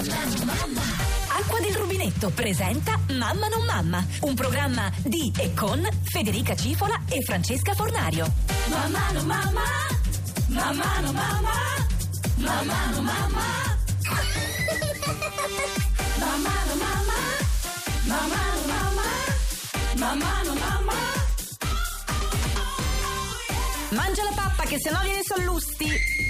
Acqua del Rubinetto presenta Mamma non mamma, un programma di e con Federica Cifola e Francesca Fornario. Mamma non mamma, mamma non mamma, mamma non mamma, mamma non mamma, mamma non mamma, mamma non mamma. Mangia la pappa che sennò viene sollusti.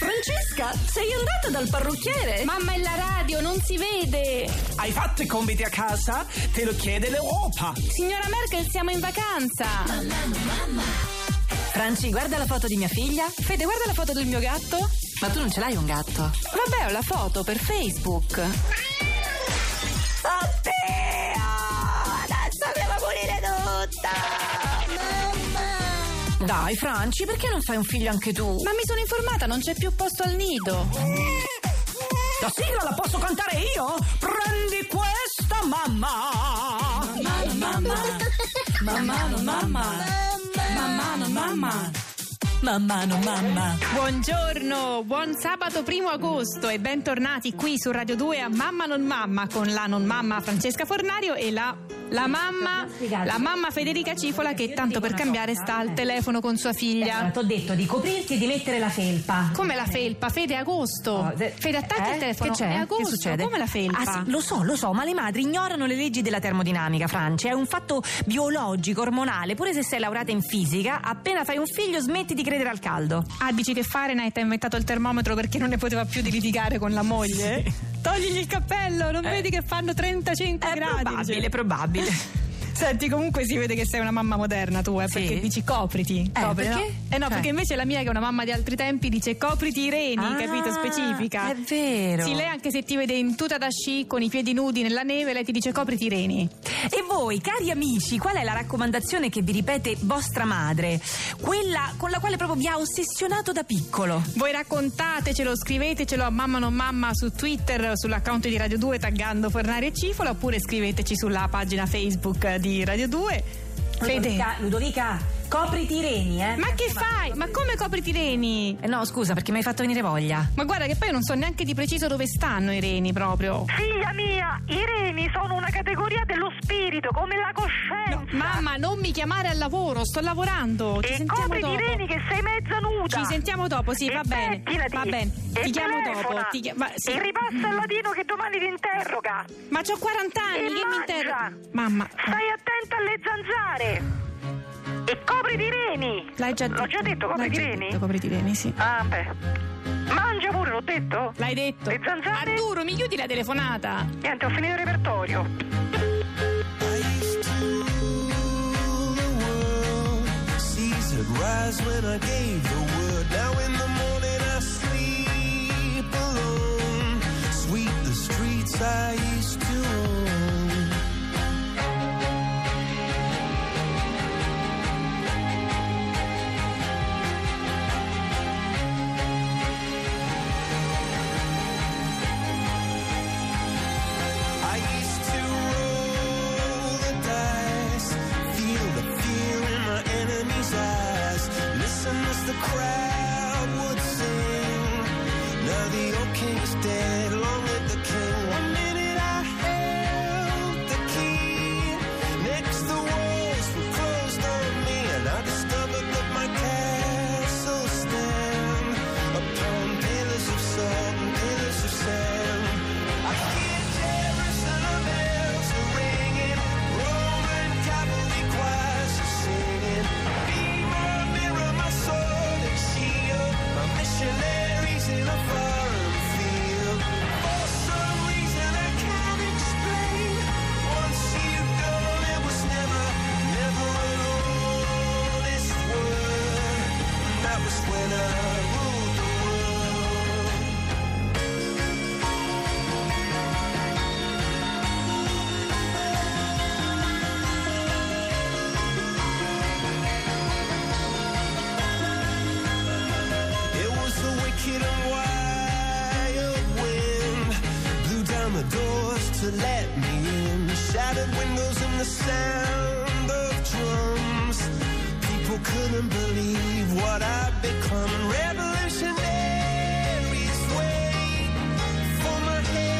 Francesca, sei andata dal parrucchiere? Mamma, è la radio, non si vede. Hai fatto i compiti a casa? Te lo chiede l'Europa. Signora Merkel, siamo in vacanza. Mamma, mamma. Franci, guarda la foto di mia figlia. Fede, guarda la foto del mio gatto. Ma tu non ce l'hai un gatto? Vabbè, ho la foto per Facebook. Oddio, adesso devo pulire tutto. Mamma. Dai Franci, perché non fai un figlio anche tu? Ma mi sono informata, non c'è più posto al nido. La sigla la posso cantare io? Prendi questa mamma. Mamma mamma, mamma non mamma, mamma non mamma, mamma non mamma. Buongiorno, buon sabato 1° agosto e bentornati qui su Radio 2 a Mamma non mamma con la non mamma Francesca Fornario e la mamma Federica Cifola che tanto per cambiare sta al telefono con sua figlia. Ti ho detto di coprirti e di mettere la felpa. Come la felpa? Fede, agosto. Fede, attacca il telefono. Che c'è? È agosto. Che succede? Come la felpa? Ah, sì, lo so, ma le madri ignorano le leggi della termodinamica, Franci. È un fatto biologico, ormonale. Pure se sei laureata in fisica, appena fai un figlio smetti di credere al caldo. Ah, dici che Fahrenheit ha inventato il termometro perché non ne poteva più di litigare con la moglie? Sì. Togligli il cappello, non vedi che fanno 35 gradi? Probabile. Senti, comunque si vede che sei una mamma moderna tu, sì. Perché dici copriti. Perché? No? No, perché invece la mia, che è una mamma di altri tempi, dice copriti i reni, capito? Specifica. È vero. Sì, lei anche se ti vede in tuta da sci con i piedi nudi nella neve, lei ti dice copriti i reni. E voi, cari amici, qual è la raccomandazione che vi ripete vostra madre? Quella con la quale proprio vi ha ossessionato da piccolo? Voi raccontatecelo, scrivetecelo a Mamma non mamma su Twitter, sull'account di Radio 2 taggando Fornario e Cifola, oppure scriveteci sulla pagina Facebook di Radio 2. Ludovica. Copriti i reni, eh? Ma che fai? Ma come copriti i reni? No, scusa, perché mi hai fatto venire voglia. Ma guarda che poi io non so neanche di preciso dove stanno i reni proprio. Figlia mia, i reni sono una categoria dello spirito, come la coscienza. No, mamma, non mi chiamare al lavoro, sto lavorando. Ci sentiamo dopo. Copriti i reni che sei mezza nuda. Ci sentiamo dopo, sì, va bene. Va bene. Ti chiamo dopo. Sì. E ripassa al latino che domani ti interroga. Ma c'ho 40 anni, che mi interroga? Mamma. Stai attenta alle zanzare. E copriti i reni! L'hai già detto? L'ho già detto, copriti i reni? Copriti i reni, sì. Ah, beh. Mangia pure, l'ho detto? L'hai detto. E zanzare? Arturo, mi chiudi la telefonata? Niente, ho finito il repertorio. Revolutionaries wait for my head.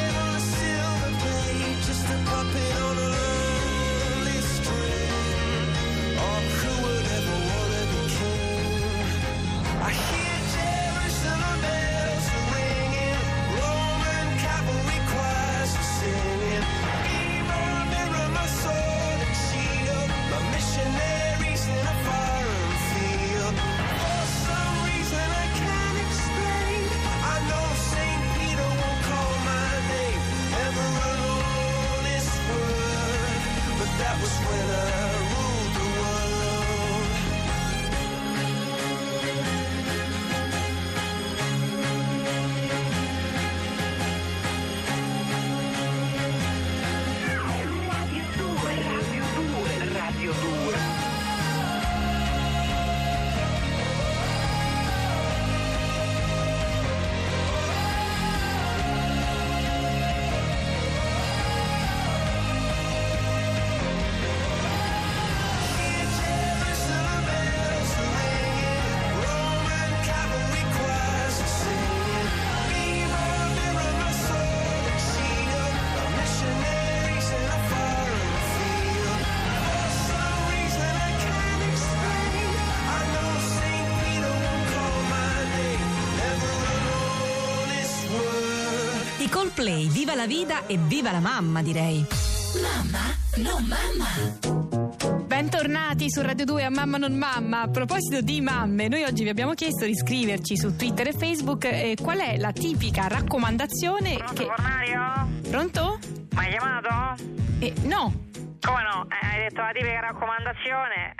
I Coldplay, Viva la vita e viva la mamma, direi. Mamma non mamma. Bentornati su Radio 2 a Mamma non mamma. A proposito di mamme, noi oggi vi abbiamo chiesto di scriverci su Twitter e Facebook qual è la tipica raccomandazione. Pronto, che... Fornario? Pronto? Mi hai chiamato? No. Come no? Hai detto la tipica raccomandazione,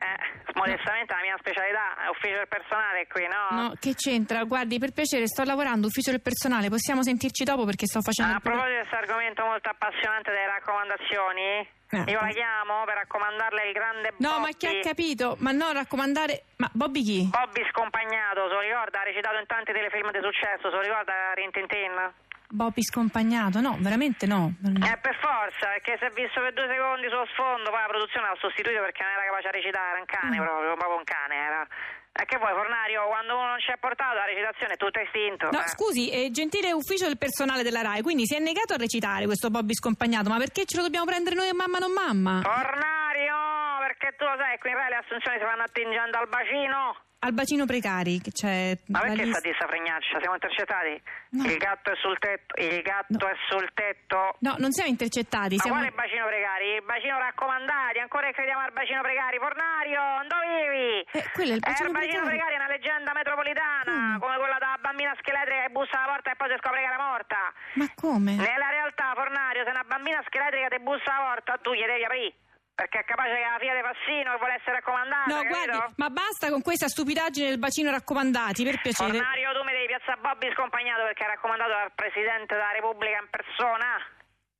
modestamente la mia specialità è ufficio del personale qui, no? No, che c'entra? Guardi, per piacere, sto lavorando, ufficio del personale, possiamo sentirci dopo perché sto facendo... A proposito di questo argomento molto appassionante delle raccomandazioni... Io la chiamo per raccomandarle il grande Bobby. No, ma chi ha capito? Ma no, raccomandare... Ma Bobby chi? Bobby Scompagnato, se lo ricorda, ha recitato in tanti telefilm di successo, se lo ricorda Rintintin? Bobby Scompagnato, no, veramente no. Per forza, perché si è visto per 2 secondi sullo sfondo, poi la produzione l'ha sostituito perché non era capace a recitare, era un cane proprio un cane era. E che vuoi, Fornario, quando uno non ci ha portato la recitazione è tutto estinto. No, scusi, gentile ufficio del personale della RAI, quindi si è negato a recitare questo Bobby Scompagnato, ma perché ce lo dobbiamo prendere noi a Mamma non mamma? Fornario, perché tu lo sai, qui in RAI le assunzioni si vanno attingendo al bacino. Al bacino precari, che c'è... Ma perché sta di sta fregnaccia? Siamo intercettati? No. Il gatto è sul tetto, il gatto è sul tetto. No, non siamo intercettati, siamo... Ma quale bacino precari? Il bacino raccomandati, ancora crediamo al bacino precari. Fornario, dove vivi? Quello è il bacino precari. Il bacino precari è una leggenda metropolitana, come quella della bambina scheletrica che bussa alla porta e poi si scopre che era morta. Ma come? Nella realtà, Fornario, se una bambina scheletrica ti bussa alla porta, tu gli devi aprire. Perché è capace che la Fia de Fassino vuole essere raccomandata. No, capito? Guardi, ma basta con questa stupidaggine del bacino raccomandati, per piacere. Fornario, tu mi devi piazzare Bobby Scompagnato perché è raccomandato dal Presidente della Repubblica in persona.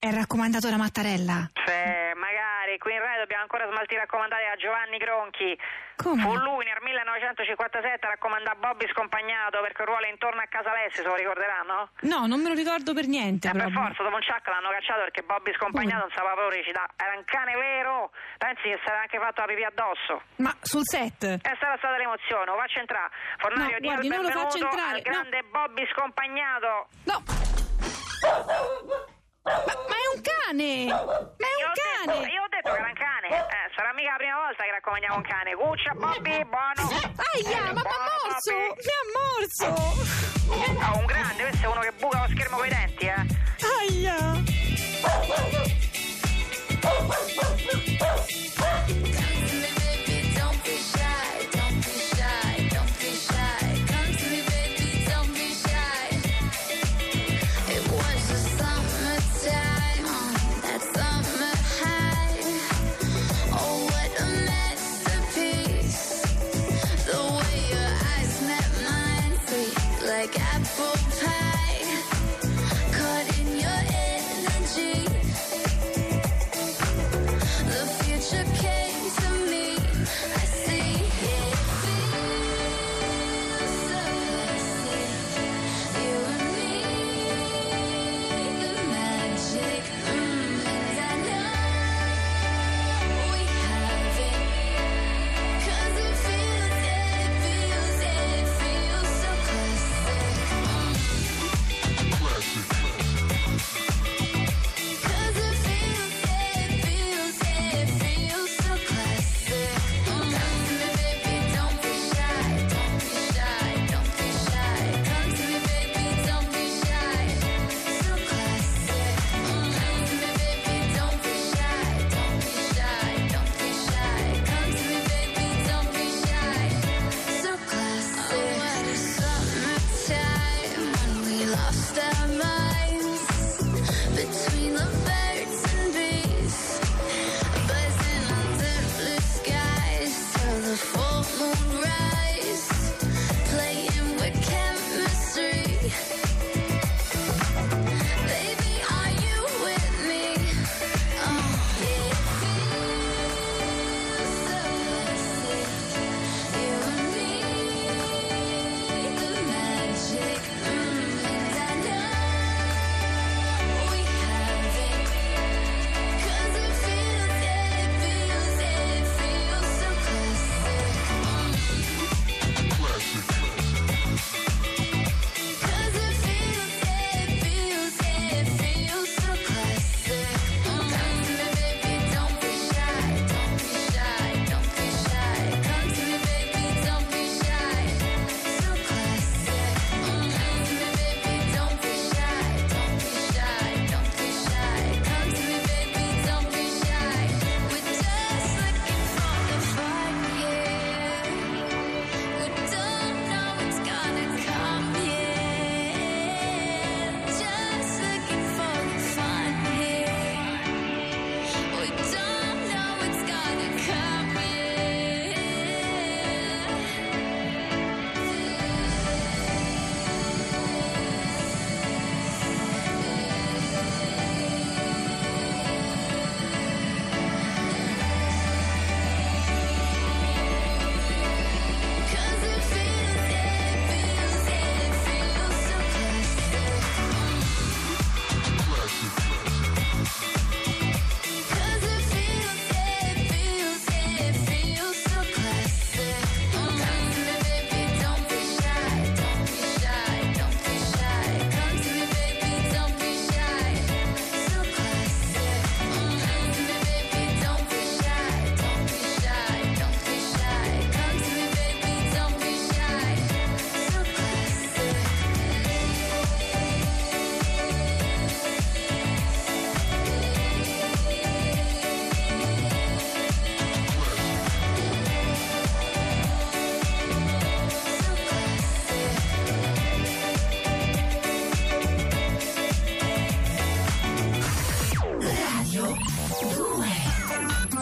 È raccomandato da Mattarella? Sì, magari. Qui in Rai dobbiamo ancora smaltire raccomandati da Giovanni Gronchi. Come? Fu lui nel 1957 a raccomandare Bobby Scompagnato perché ruolo intorno a casa Alessi, se lo ricorderanno? No, non me lo ricordo per niente. Per forza, dopo un ciacco l'hanno cacciato perché Bobby Scompagnato non sapeva proprio recitare. Era un cane vero, pensi che sarà anche fatto la pipì addosso. Ma sul set? È stata l'emozione, lo faccio entrare. Fornario, no, guardi, non lo faccio entrare. Al grande Bobby Scompagnato. No! Ma è un cane! Ma è un cane! Io ho detto che era un cane. Sarà mica la prima volta che raccomandiamo un cane. Cuccia, Bobby, buono! Aia, ma mi ha morso! Mi ha morso! No, un grande, questo è uno che buca lo schermo coi denti, Aia! Like apple pie.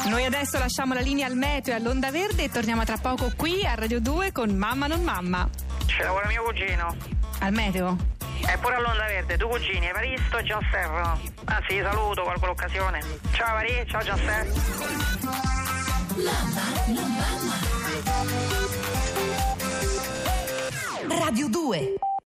Noi adesso lasciamo la linea al meteo e all'onda verde e torniamo tra poco qui a Radio 2 con Mamma non mamma. Ci lavora mio cugino. Al meteo? È pure all'onda verde, due cugini, Evaristo e Gianferro. Anzi, saluto per quell'occasione. Ciao Evaristo, ciao Gianferro.